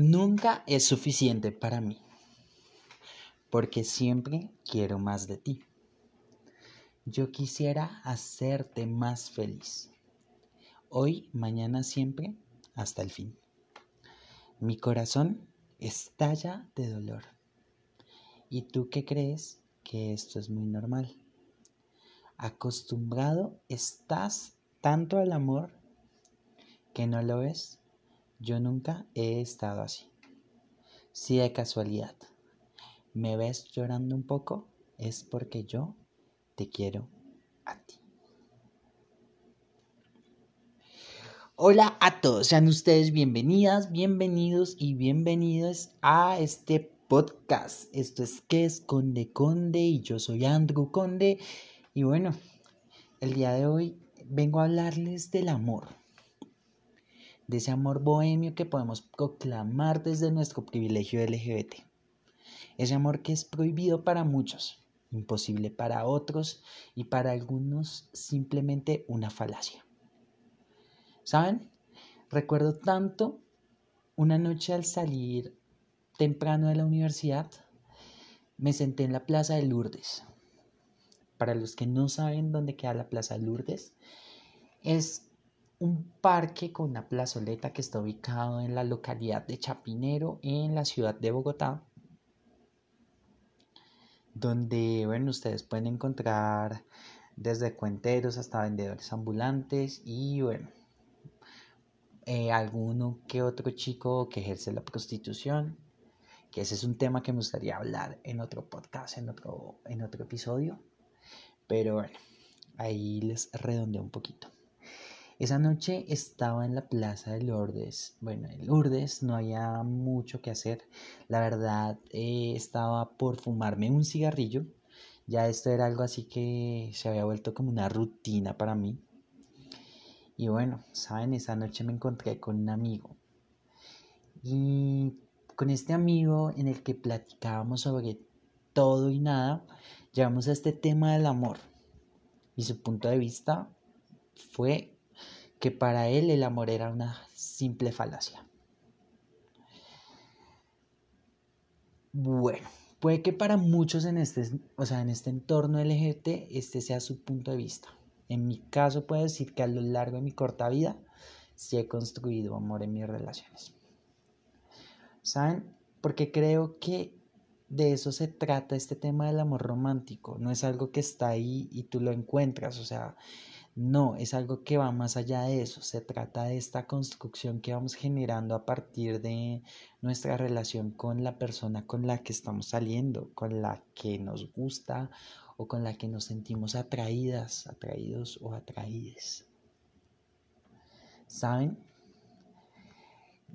Nunca es suficiente para mí, porque siempre quiero más de ti. Yo quisiera hacerte más feliz. Hoy, mañana, siempre, hasta el fin. Mi corazón estalla de dolor. ¿Y tú qué crees? Que esto es muy normal. Acostumbrado estás tanto al amor que no lo ves. Yo nunca he estado así. Si de casualidad me ves llorando un poco, es porque yo te quiero a ti. Hola a todos, sean ustedes bienvenidas, bienvenidos y bienvenidos a este podcast. Esto es ¿Qué es Conde Conde? Y yo soy Andrew Conde. Y bueno, el día de hoy vengo a hablarles del amor. De ese amor bohemio que podemos proclamar desde nuestro privilegio LGBT. Ese amor que es prohibido para muchos, imposible para otros y para algunos simplemente una falacia. ¿Saben? Recuerdo tanto una noche al salir temprano de la universidad, me senté en la Plaza de Lourdes. Para los que no saben dónde queda la Plaza de Lourdes, es un parque con una plazoleta que está ubicado en la localidad de Chapinero, en la ciudad de Bogotá, donde, bueno, ustedes pueden encontrar desde cuenteros hasta vendedores ambulantes y, bueno, alguno que otro chico que ejerce la prostitución, que ese es un tema que me gustaría hablar en otro podcast, en otro episodio, pero bueno, ahí les redondeo un poquito. Esa noche estaba en la Plaza de Lourdes, bueno, en Lourdes no había mucho que hacer, la verdad estaba por fumarme un cigarrillo, ya esto era algo así que se había vuelto como una rutina para mí. Y bueno, saben, esa noche me encontré con un amigo. Y con este amigo en el que platicábamos sobre todo y nada, llegamos a este tema del amor. Y su punto de vista fue que para él el amor era una simple falacia. Bueno, puede que para muchos en este entorno LGBT este sea su punto de vista. En mi caso puedo decir que a lo largo de mi corta vida sí he construido amor en mis relaciones. ¿Saben? Porque creo que de eso se trata este tema del amor romántico. No es algo que está ahí y tú lo encuentras. O sea, no, es algo que va más allá de eso. Se trata de esta construcción que vamos generando a partir de nuestra relación con la persona con la que estamos saliendo, con la que nos gusta o con la que nos sentimos atraídas, atraídos o atraídes. ¿Saben?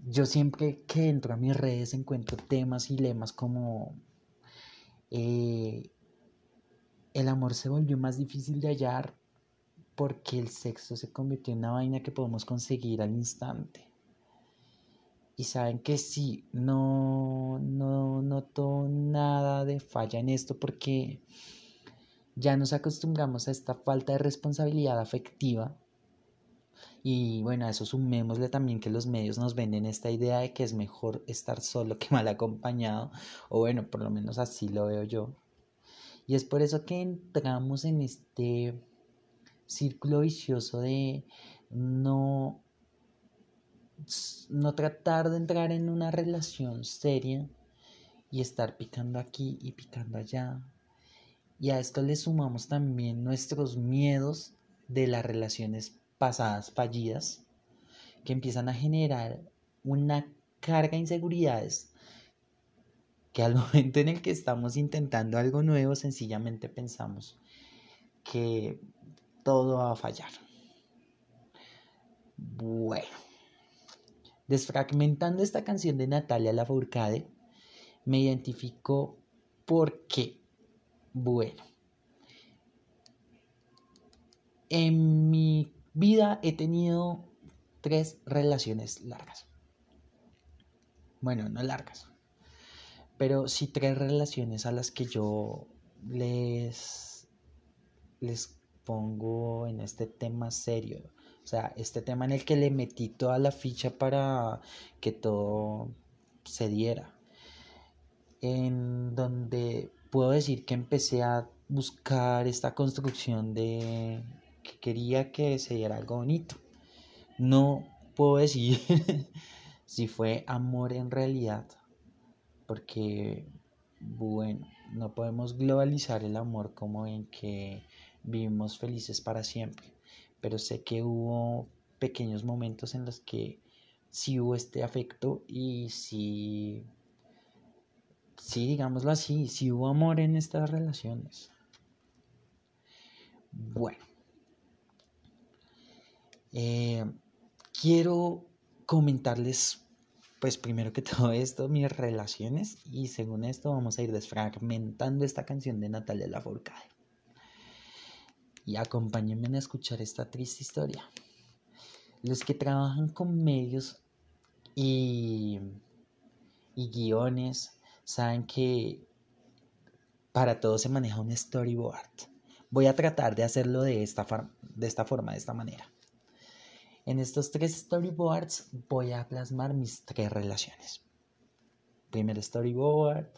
Yo siempre que entro a mis redes encuentro temas y lemas como el amor se volvió más difícil de hallar porque el sexo se convirtió en una vaina que podemos conseguir al instante. Y saben que sí, no noto nada de falla en esto porque ya nos acostumbramos a esta falta de responsabilidad afectiva. Y bueno, a eso sumémosle también que los medios nos venden esta idea de que es mejor estar solo que mal acompañado. O bueno, por lo menos así lo veo yo. Y es por eso que entramos en este círculo vicioso de no tratar de entrar en una relación seria y estar picando aquí y picando allá. Y a esto le sumamos también nuestros miedos de las relaciones pasadas fallidas que empiezan a generar una carga de inseguridades que al momento en el que estamos intentando algo nuevo sencillamente pensamos que todo va a fallar. Bueno, desfragmentando esta canción de Natalia Lafourcade, me identifico porque bueno, en mi vida he tenido 3 relaciones largas. Bueno, no largas, pero sí 3 relaciones a las que yo les pongo en este tema serio. O sea, este tema en el que le metí toda la ficha para que todo se diera, en donde puedo decir que empecé a buscar esta construcción de que quería que se diera algo bonito. No puedo decir si fue amor en realidad, porque bueno, no podemos globalizar el amor como en que vivimos felices para siempre, pero sé que hubo pequeños momentos en los que sí hubo este afecto y sí, digámoslo así, sí hubo amor en estas relaciones. Bueno, quiero comentarles, pues primero que todo esto, mis relaciones, y según esto vamos a ir desfragmentando esta canción de Natalia Lafourcade. Y acompáñenme a escuchar esta triste historia. Los que trabajan con medios y guiones saben que para todo se maneja un storyboard. Voy a tratar de hacerlo de esta forma, de esta manera. En estos 3 storyboards voy a plasmar mis 3 relaciones. Primer storyboard,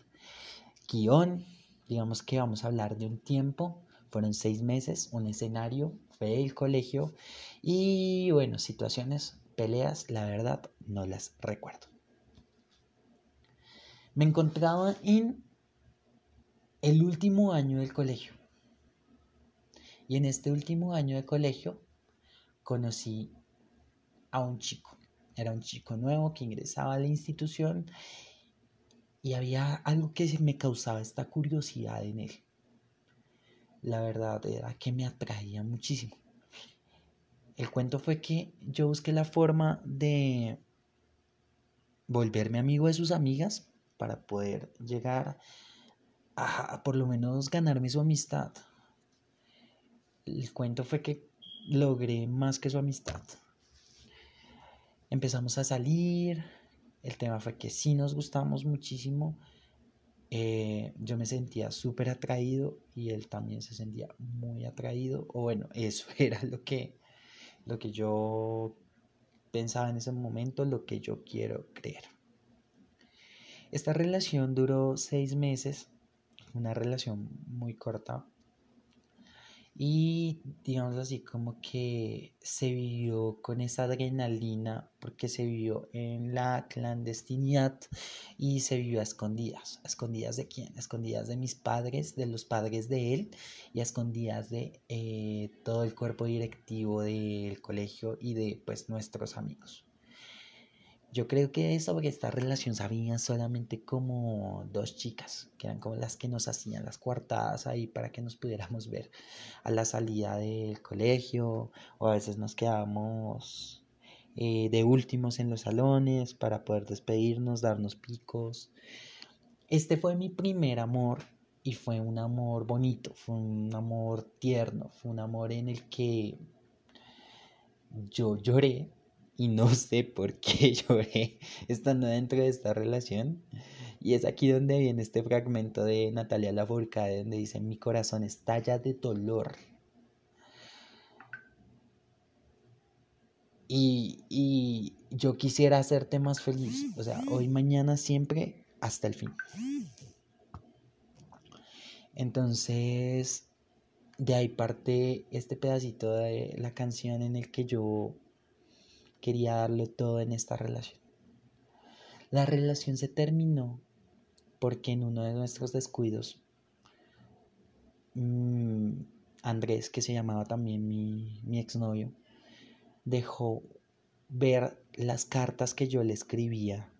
guión, digamos que vamos a hablar de un tiempo. Fueron 6 meses, un escenario, fue el colegio y bueno, situaciones, peleas, la verdad no las recuerdo. Me encontraba en el último año del colegio y en este último año de colegio conocí a un chico. Era un chico nuevo que ingresaba a la institución y había algo que me causaba esta curiosidad en él. La verdad era que me atraía muchísimo. El cuento fue que yo busqué la forma de volverme amigo de sus amigas para poder llegar a por lo menos ganarme su amistad. El cuento fue que logré más que su amistad. Empezamos a salir. El tema fue que sí nos gustamos muchísimo. Yo me sentía súper atraído y él también se sentía muy atraído, o bueno, eso era lo que yo pensaba en ese momento, lo que yo quiero creer. Esta relación duró 6 meses, una relación muy corta, y digamos así como que se vivió con esa adrenalina, porque se vivió en la clandestinidad y se vivió a escondidas. ¿A escondidas de quién? A escondidas de mis padres, de los padres de él, y a escondidas de todo el cuerpo directivo del colegio y de pues nuestros amigos. Yo creo que sobre esta relación sabían solamente como 2 chicas, que eran como las que nos hacían las coartadas ahí para que nos pudiéramos ver a la salida del colegio, o a veces nos quedábamos de últimos en los salones para poder despedirnos, darnos picos. Este fue mi primer amor y fue un amor bonito, fue un amor tierno, fue un amor en el que yo lloré. Y no sé por qué lloré estando dentro de esta relación. Y es aquí donde viene este fragmento de Natalia Lafourcade, donde dice: mi corazón estalla de dolor. Y yo quisiera hacerte más feliz. O sea, hoy, mañana, siempre, hasta el fin. Entonces, de ahí parte este pedacito de la canción en el que yo quería darle todo en esta relación. La relación se terminó porque en uno de nuestros descuidos, Andrés, que se llamaba también mi exnovio, dejó ver las cartas que yo le escribía.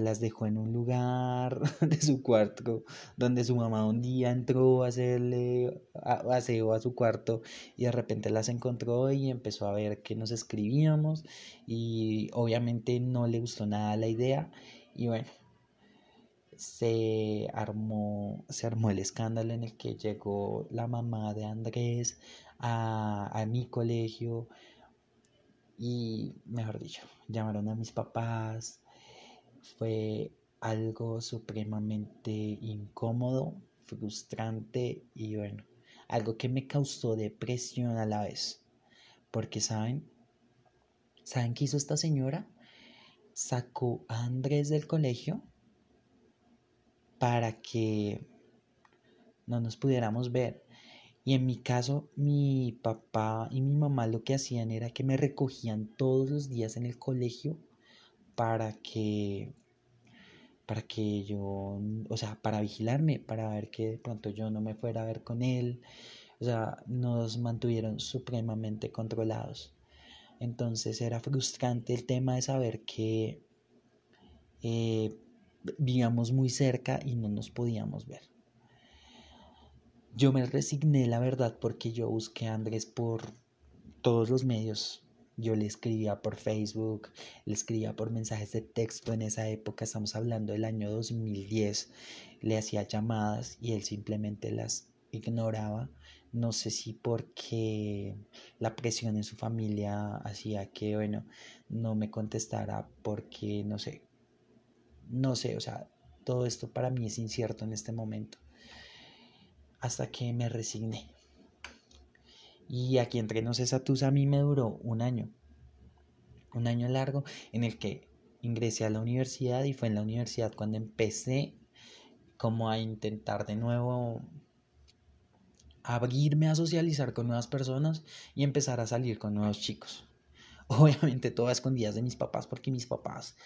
Las dejó en un lugar de su cuarto, donde su mamá un día entró a hacerle aseo a su cuarto y de repente las encontró y empezó a ver que nos escribíamos y obviamente no le gustó nada la idea y bueno, se armó el escándalo en el que llegó la mamá de Andrés a mi colegio y, mejor dicho, llamaron a mis papás. Fue algo supremamente incómodo, frustrante y bueno, algo que me causó depresión a la vez. Porque ¿saben qué hizo esta señora? sacó a Andrés del colegio para que no nos pudiéramos ver. Y en mi caso, mi papá y mi mamá lo que hacían era que me recogían todos los días en el colegio para que yo, o sea, para vigilarme, para ver que de pronto yo no me fuera a ver con él. O sea, nos mantuvieron supremamente controlados. Entonces era frustrante el tema de saber que vivíamos muy cerca y no nos podíamos ver. Yo me resigné, la verdad, porque yo busqué a Andrés por todos los medios. Yo le escribía por Facebook, le escribía por mensajes de texto en esa época, estamos hablando del año 2010. Le hacía llamadas y él simplemente las ignoraba. No sé si porque la presión en su familia hacía que, bueno, no me contestara porque, no sé, o sea, todo esto para mí es incierto en este momento. Hasta que me resigné. Y aquí entre nos, esa tusa a mí me duró un año largo en el que ingresé a la universidad, y fue en la universidad cuando empecé como a intentar de nuevo abrirme a socializar con nuevas personas y empezar a salir con nuevos chicos. Obviamente todo a escondidas de mis papás, porque mis papás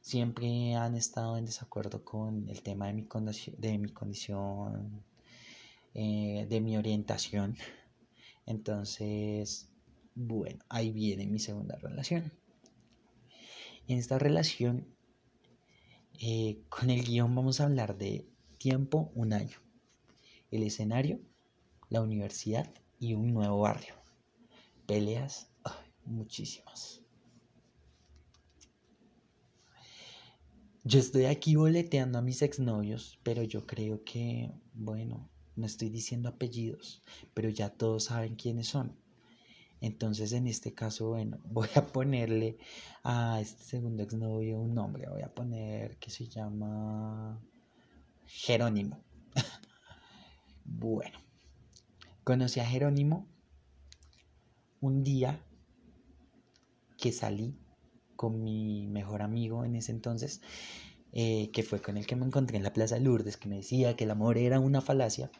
siempre han estado en desacuerdo con el tema de mi condición, de mi orientación. Entonces, bueno, ahí viene mi segunda relación. En esta relación, con el guión vamos a hablar de tiempo, un año, el escenario, la universidad y un nuevo barrio. Peleas, muchísimas. Yo estoy aquí boleteando a mis exnovios, pero yo creo que, bueno, no estoy diciendo apellidos, pero ya todos saben quiénes son. Entonces, en este caso, bueno, voy a ponerle a este segundo exnovio un nombre. Voy a poner que se llama Jerónimo. Bueno. Conocí a Jerónimo un día que salí con mi mejor amigo en ese entonces, que fue con el que me encontré en la Plaza de Lourdes, que me decía que el amor era una falacia.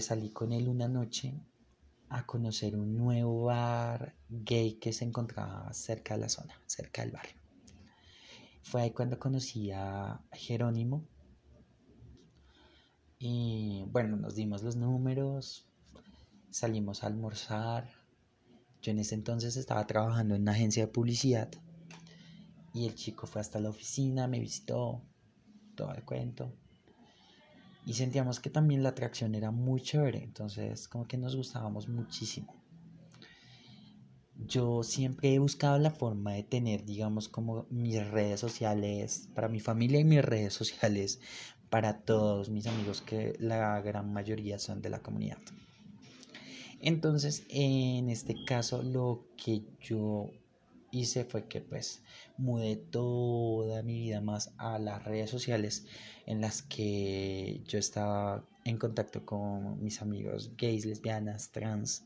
Salí con él una noche a conocer un nuevo bar gay que se encontraba cerca de la zona, cerca del barrio. Fue ahí cuando conocí a Jerónimo. Y bueno, nos dimos los números, salimos a almorzar. Yo en ese entonces estaba trabajando en una agencia de publicidad y el chico fue hasta la oficina, me visitó, todo el cuento. Y sentíamos que también la atracción era muy chévere, entonces como que nos gustábamos muchísimo. Yo siempre he buscado la forma de tener, digamos, como mis redes sociales, para mi familia y mis redes sociales, para todos mis amigos, que la gran mayoría son de la comunidad. Entonces, en este caso, lo que yo hice fue que, pues, mudé toda mi vida más a las redes sociales en las que yo estaba en contacto con mis amigos gays, lesbianas, trans,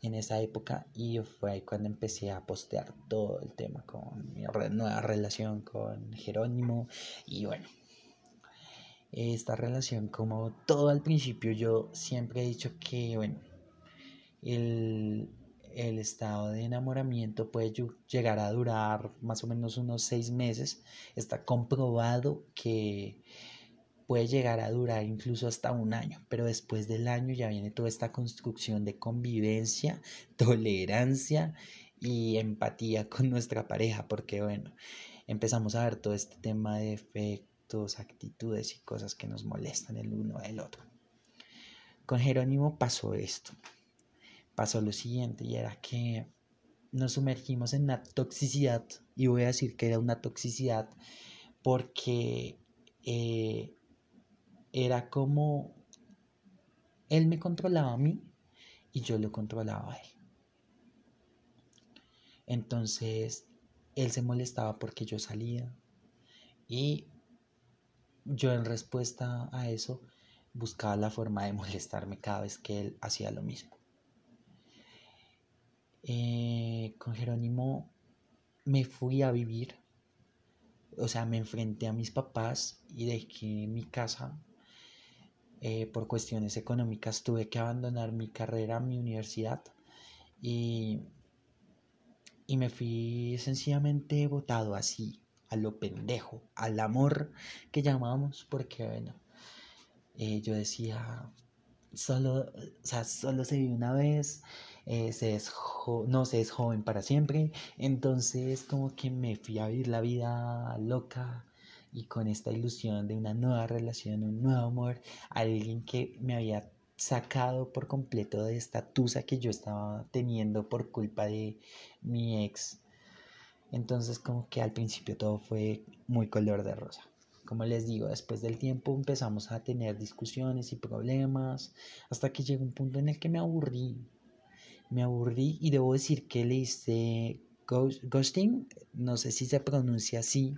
en esa época. Y fue ahí cuando empecé a postear todo el tema con mi nueva relación con Jerónimo. Y bueno, esta relación, como todo al principio, yo siempre he dicho que, bueno, el estado de enamoramiento puede llegar a durar más o menos unos 6 meses. Está comprobado que puede llegar a durar incluso hasta un año, pero después del año ya viene toda esta construcción de convivencia, tolerancia y empatía con nuestra pareja, porque bueno, empezamos a ver todo este tema de efectos, actitudes y cosas que nos molestan el uno del otro. Con Jerónimo pasó esto, pasó lo siguiente, y era que nos sumergimos en una toxicidad, y voy a decir que era una toxicidad porque era como él me controlaba a mí y yo lo controlaba a él. Entonces él se molestaba porque yo salía, y yo en respuesta a eso buscaba la forma de molestarme cada vez que él hacía lo mismo. Con Jerónimo me fui a vivir, o sea, me enfrenté a mis papás y dejé mi casa. Por cuestiones económicas tuve que abandonar mi carrera, mi universidad, y me fui sencillamente botado así, a lo pendejo, al amor que llamamos, porque bueno, yo decía, solo se vive una vez, se es joven para siempre. Entonces como que me fui a vivir la vida loca y con esta ilusión de una nueva relación, un nuevo amor, alguien que me había sacado por completo de esta tusa que yo estaba teniendo por culpa de mi ex. Entonces como que al principio todo fue muy color de rosa. Como les digo, después del tiempo empezamos a tener discusiones y problemas, hasta que llegó un punto en el que me aburrí, y debo decir que le hice ghosting, no sé si se pronuncia así,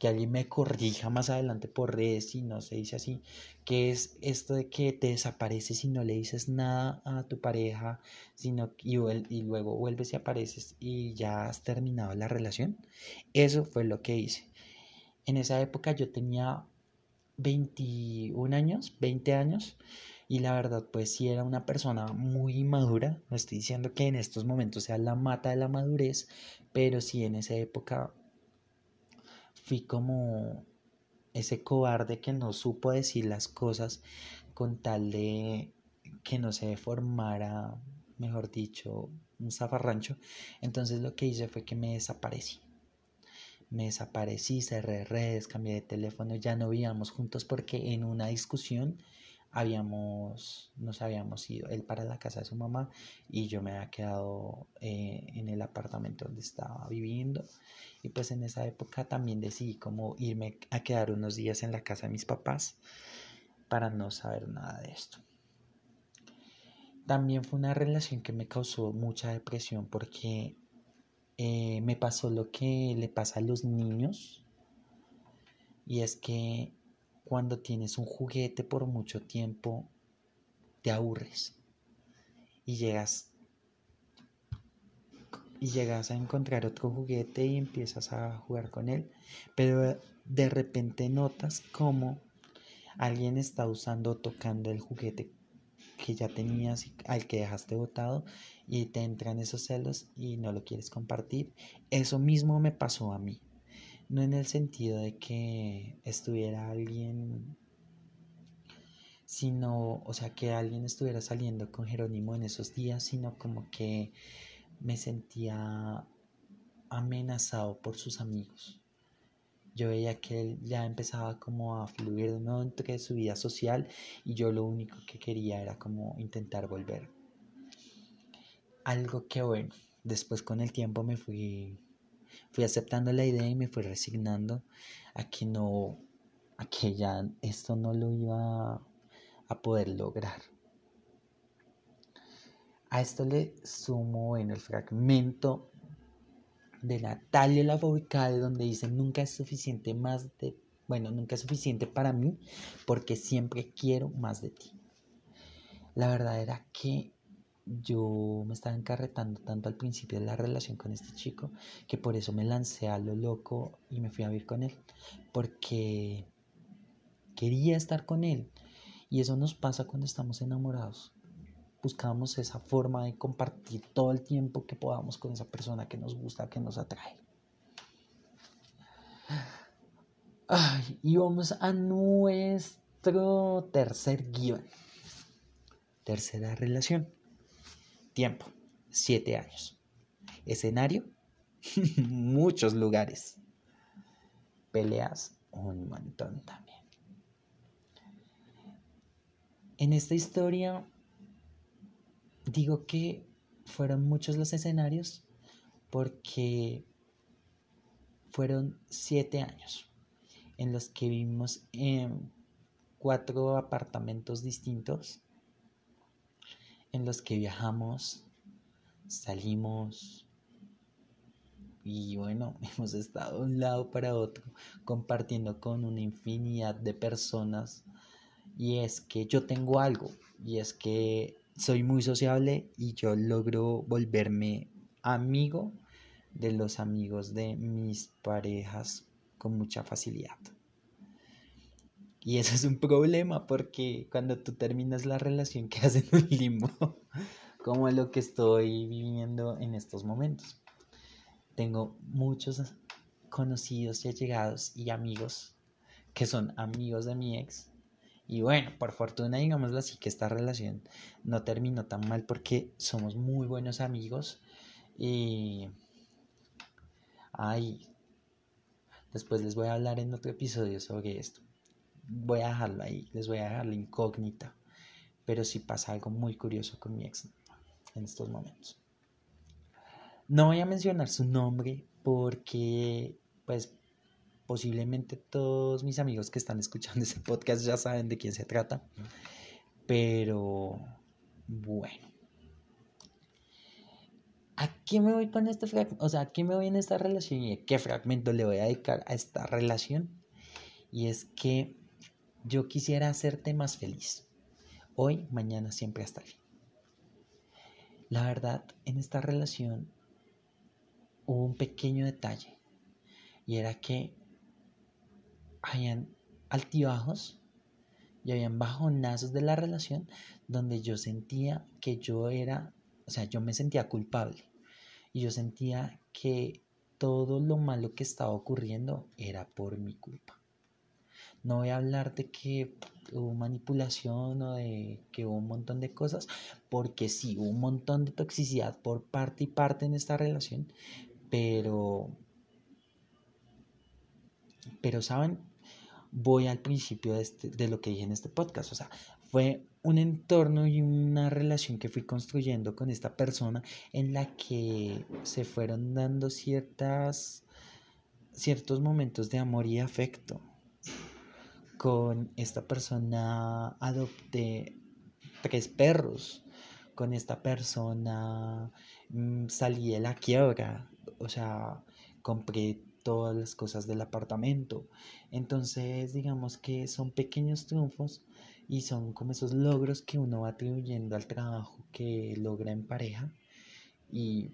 que alguien me corrija más adelante por redes si no se dice así, que es esto de que te desapareces y no le dices nada a tu pareja, sino y luego vuelves y apareces y ya has terminado la relación. Eso fue lo que hice. En esa época yo tenía 20 años, y la verdad pues sí era una persona muy inmadura. No estoy diciendo que en estos momentos sea la mata de la madurez, pero sí en esa época fui como ese cobarde que no supo decir las cosas con tal de que no se formara, mejor dicho, un zafarrancho. Entonces lo que hice fue que me desaparecí, cerré redes, cambié de teléfono, ya no vivíamos juntos porque en una discusión nos habíamos ido, él para la casa de su mamá y yo me había quedado en el apartamento donde estaba viviendo. Y pues en esa época también decidí como irme a quedar unos días en la casa de mis papás para no saber nada de esto. También fue una relación que me causó mucha depresión porque me pasó lo que le pasa a los niños, y es que cuando tienes un juguete por mucho tiempo te aburres y llegas a encontrar otro juguete y empiezas a jugar con él, pero de repente notas cómo alguien está usando o tocando el juguete que ya tenías y al que dejaste botado, y te entran esos celos y no lo quieres compartir. Eso mismo me pasó a mí, no en el sentido de que estuviera alguien, sino, o sea, que alguien estuviera saliendo con Jerónimo en esos días, sino como que me sentía amenazado por sus amigos. Yo veía que él ya empezaba como a fluir de nuevo entre su vida social y yo lo único que quería era como intentar volver. Algo que bueno, después con el tiempo me fui aceptando la idea y me fui resignando a que ya esto no lo iba a poder lograr. A esto le sumo en el fragmento de Natalia Lafourcade donde dice: nunca es suficiente nunca es suficiente para mí porque siempre quiero más de ti. La verdad era que yo me estaba encarretando tanto al principio de la relación con este chico que por eso me lancé a lo loco y me fui a vivir con él, porque quería estar con él, y eso nos pasa cuando estamos enamorados. Buscamos esa forma de compartir todo el tiempo que podamos con esa persona que nos gusta, que nos atrae. Y vamos a nuestro tercer guión. Tercera relación. Tiempo, 7 años. Escenario, muchos lugares. Peleas, un montón también. En esta historia digo que fueron muchos los escenarios porque fueron 7 años en los que vivimos en 4 apartamentos distintos, en los que viajamos, salimos y bueno, hemos estado de un lado para otro compartiendo con una infinidad de personas. Y es que yo tengo algo, y es que soy muy sociable y yo logro volverme amigo de los amigos de mis parejas con mucha facilidad. Y eso es un problema porque cuando tú terminas la relación quedas en un limbo, como es lo que estoy viviendo en estos momentos. Tengo muchos conocidos y allegados y amigos que son amigos de mi ex. Y bueno, por fortuna, digámoslo así, que esta relación no terminó tan mal porque somos muy buenos amigos. Y... ay, después les voy a hablar en otro episodio sobre esto. Voy a dejarlo ahí, les voy a dejar la incógnita. Pero sí pasa algo muy curioso con mi ex en estos momentos. No voy a mencionar su nombre porque, pues, posiblemente todos mis amigos que están escuchando este podcast ya saben de quién se trata. Pero, bueno. ¿A qué me voy con este fragmento? O sea, ¿a qué me voy en esta relación y a qué fragmento le voy a dedicar a esta relación? Y es que yo quisiera hacerte más feliz. Hoy, mañana, siempre, hasta el fin. La verdad, en esta relación hubo un pequeño detalle. Y era que habían altibajos y habían bajonazos de la relación donde yo sentía que yo era... o sea, yo me sentía culpable. Y yo sentía que todo lo malo que estaba ocurriendo era por mi culpa. No voy a hablar de que hubo manipulación o de que hubo un montón de cosas, porque sí, hubo un montón de toxicidad por parte y parte en esta relación, pero ¿saben? Voy al principio de lo que dije en este podcast, o sea, fue un entorno y una relación que fui construyendo con esta persona en la que se fueron dando ciertos momentos de amor y afecto. Con esta persona adopté 3 perros. Con esta persona salí de la quiebra. O sea, compré todas las cosas del apartamento. Entonces, digamos que son pequeños triunfos y son como esos logros que uno va atribuyendo al trabajo que logra en pareja. Y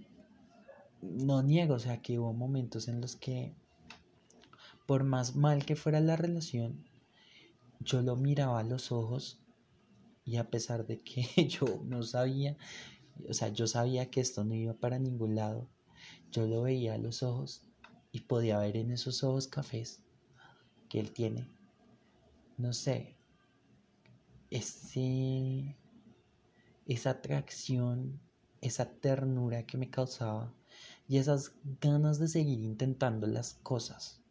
no niego, o sea, que hubo momentos en los que, por más mal que fuera la relación, yo lo miraba a los ojos y a pesar de que yo no sabía, o sea, yo sabía que esto no iba para ningún lado, yo lo veía a los ojos y podía ver en esos ojos cafés que él tiene, no sé, esa atracción, esa ternura que me causaba y esas ganas de seguir intentando las cosas.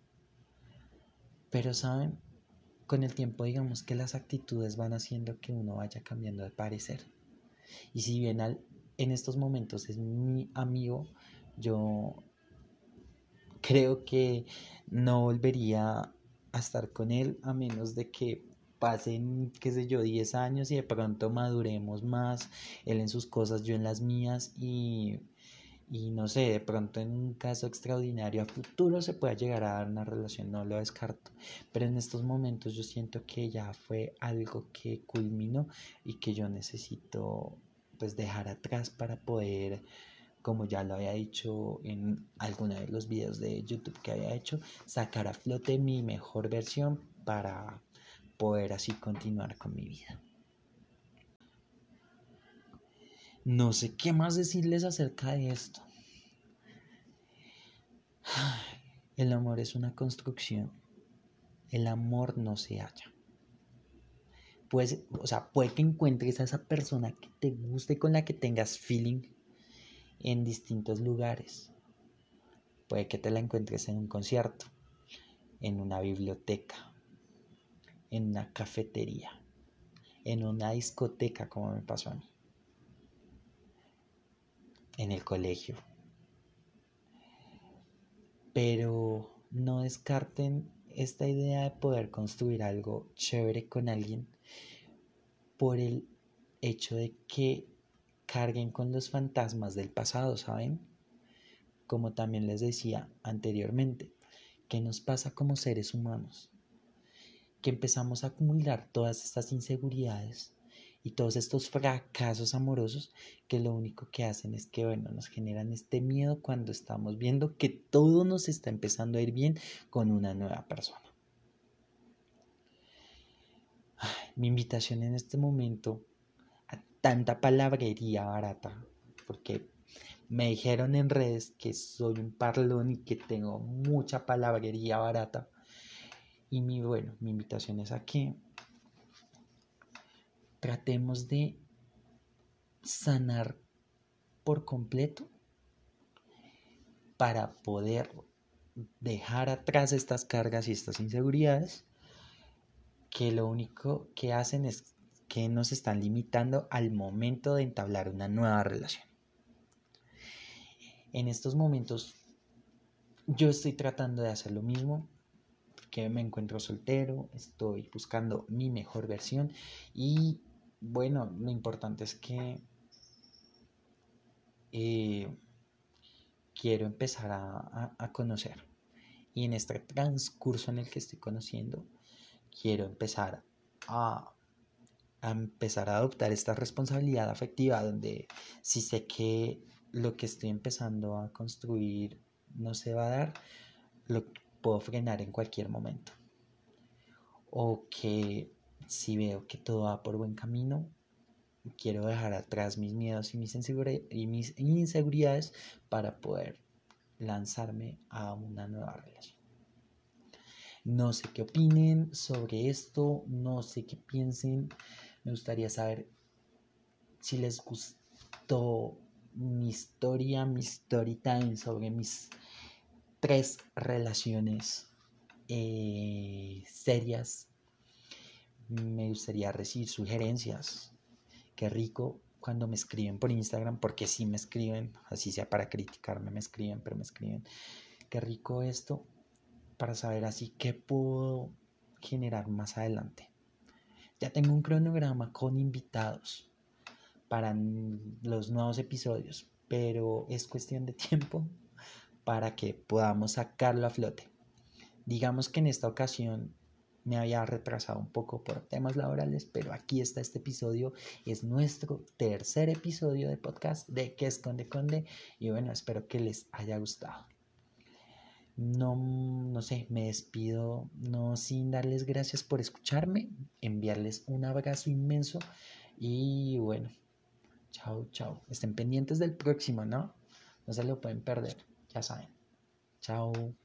Pero, ¿saben? Con el tiempo, digamos que las actitudes van haciendo que uno vaya cambiando de parecer. Y si bien en estos momentos es mi amigo, yo creo que no volvería a estar con él a menos de que pasen, qué sé yo, 10 años y de pronto maduremos más, él en sus cosas, yo en las mías y no sé, de pronto en un caso extraordinario a futuro se pueda llegar a dar una relación, no lo descarto, pero en estos momentos yo siento que ya fue algo que culminó y que yo necesito pues dejar atrás para poder, como ya lo había dicho en alguno de los videos de YouTube que había hecho, sacar a flote mi mejor versión para poder así continuar con mi vida. No sé qué más decirles acerca de esto. El amor es una construcción. El amor no se halla. Pues, o sea, puede que encuentres a esa persona que te guste, con la que tengas feeling en distintos lugares. Puede que te la encuentres en un concierto, en una biblioteca, en una cafetería, en una discoteca, como me pasó a mí. En el colegio. Pero no descarten esta idea de poder construir algo chévere con alguien por el hecho de que carguen con los fantasmas del pasado, ¿saben? Como también les decía anteriormente, que nos pasa como seres humanos, que empezamos a acumular todas estas inseguridades y todos estos fracasos amorosos que lo único que hacen es que, bueno, nos generan este miedo cuando estamos viendo que todo nos está empezando a ir bien con una nueva persona. Ay, mi invitación en este momento a tanta palabrería barata, porque me dijeron en redes que soy un parlón y que tengo mucha palabrería barata. Y mi invitación es a que tratemos de sanar por completo para poder dejar atrás estas cargas y estas inseguridades que lo único que hacen es que nos están limitando al momento de entablar una nueva relación. En estos momentos yo estoy tratando de hacer lo mismo, que me encuentro soltero, estoy buscando mi mejor versión y bueno, lo importante es que quiero empezar a conocer, y en este transcurso en el que estoy conociendo quiero empezar a adoptar esta responsabilidad afectiva, donde si sé que lo que estoy empezando a construir no se va a dar, lo puedo frenar en cualquier momento, o que si veo que todo va por buen camino, quiero dejar atrás mis miedos y mis inseguridades para poder lanzarme a una nueva relación. No sé qué opinen sobre esto, no sé qué piensen, me gustaría saber si les gustó mi story time sobre mis 3 relaciones serias. Me gustaría recibir sugerencias. Qué rico cuando me escriben por Instagram, porque sí me escriben, así sea para criticarme, me escriben, pero me escriben. Qué rico esto para saber así qué puedo generar más adelante. Ya tengo un cronograma con invitados para los nuevos episodios, pero es cuestión de tiempo para que podamos sacarlo a flote. Digamos que en esta ocasión me había retrasado un poco por temas laborales, pero aquí está este episodio, es nuestro 3er episodio de podcast de ¿Qué esconde Conde? Y bueno, espero que les haya gustado. No sé, me despido, no sin darles gracias por escucharme, enviarles un abrazo inmenso y bueno, chao, estén pendientes del próximo, ¿no? No se lo pueden perder. Ya saben. Chao.